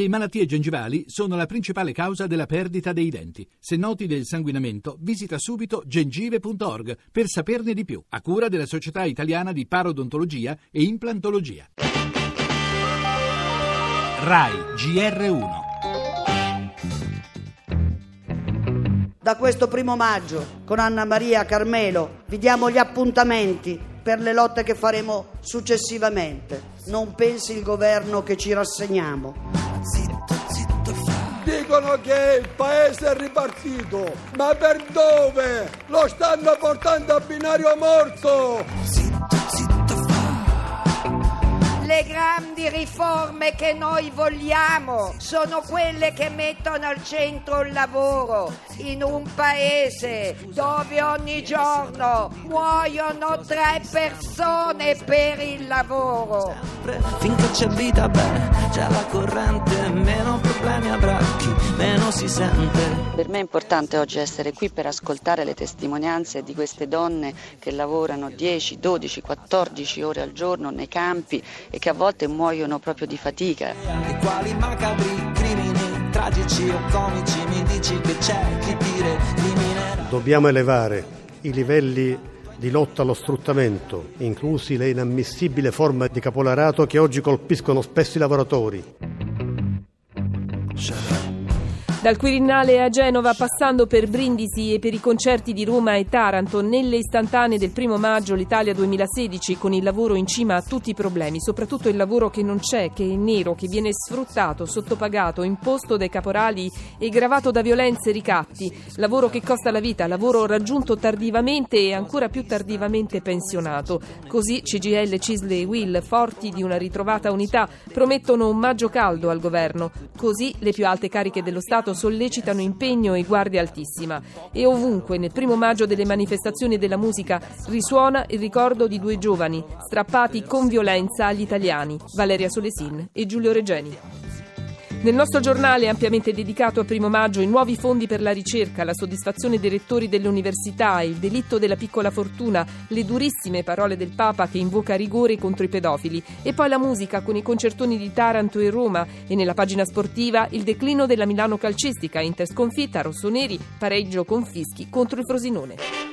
Le malattie gengivali sono la principale causa della perdita dei denti. Se noti del sanguinamento, visita subito gengive.org per saperne di più, a cura della Società Italiana di Parodontologia e Implantologia. RAI GR1. Da questo 1° maggio, con Anna Maria Carmelo, vi diamo gli appuntamenti per le lotte che faremo successivamente. Non pensi il governo che ci rassegniamo. Dicono che il paese è ripartito, ma per dove? Lo stanno portando a binario morto! Le grandi riforme che noi vogliamo sono quelle che mettono al centro il lavoro in un paese dove ogni giorno muoiono 3 persone per il lavoro. Finché c'è vita bene, c'è la corrente, meno problemi avrà chi meno si sente. Per me è importante oggi essere qui per ascoltare le testimonianze di queste donne che lavorano 10, 12, 14 ore al giorno nei campi e che a volte muoiono proprio di fatica. E quali macabri crimini, tragici o comici, mi dici che c'è chi dire criminerà. Dobbiamo elevare i livelli di lotta allo sfruttamento, inclusi le inammissibili forme di capolarato che oggi colpiscono spesso i lavoratori. Dal Quirinale a Genova, passando per Brindisi e per i concerti di Roma e Taranto, nelle istantanee del 1° maggio l'Italia 2016, con il lavoro in cima a tutti i problemi, soprattutto il lavoro che non c'è, che è nero, che viene sfruttato, sottopagato, imposto dai caporali e gravato da violenze e ricatti, lavoro che costa la vita, lavoro raggiunto tardivamente e ancora più tardivamente pensionato. Così CGIL, CISL e UIL, forti di una ritrovata unità, promettono un maggio caldo al governo. Così le più alte cariche dello Stato sollecitano impegno e guardia altissima. E ovunque nel 1° maggio delle manifestazioni della musica risuona il ricordo di 2 giovani strappati con violenza agli italiani, Valeria Solesin e Giulio Regeni. Nel nostro giornale, ampiamente dedicato al 1° maggio, i nuovi fondi per la ricerca, la soddisfazione dei rettori delle università, il delitto della piccola fortuna, le durissime parole del Papa che invoca rigore contro i pedofili, e poi la musica con i concertoni di Taranto e Roma, e nella pagina sportiva il declino della Milano calcistica, Inter sconfitta, rossoneri, pareggio con Fischi contro il Frosinone.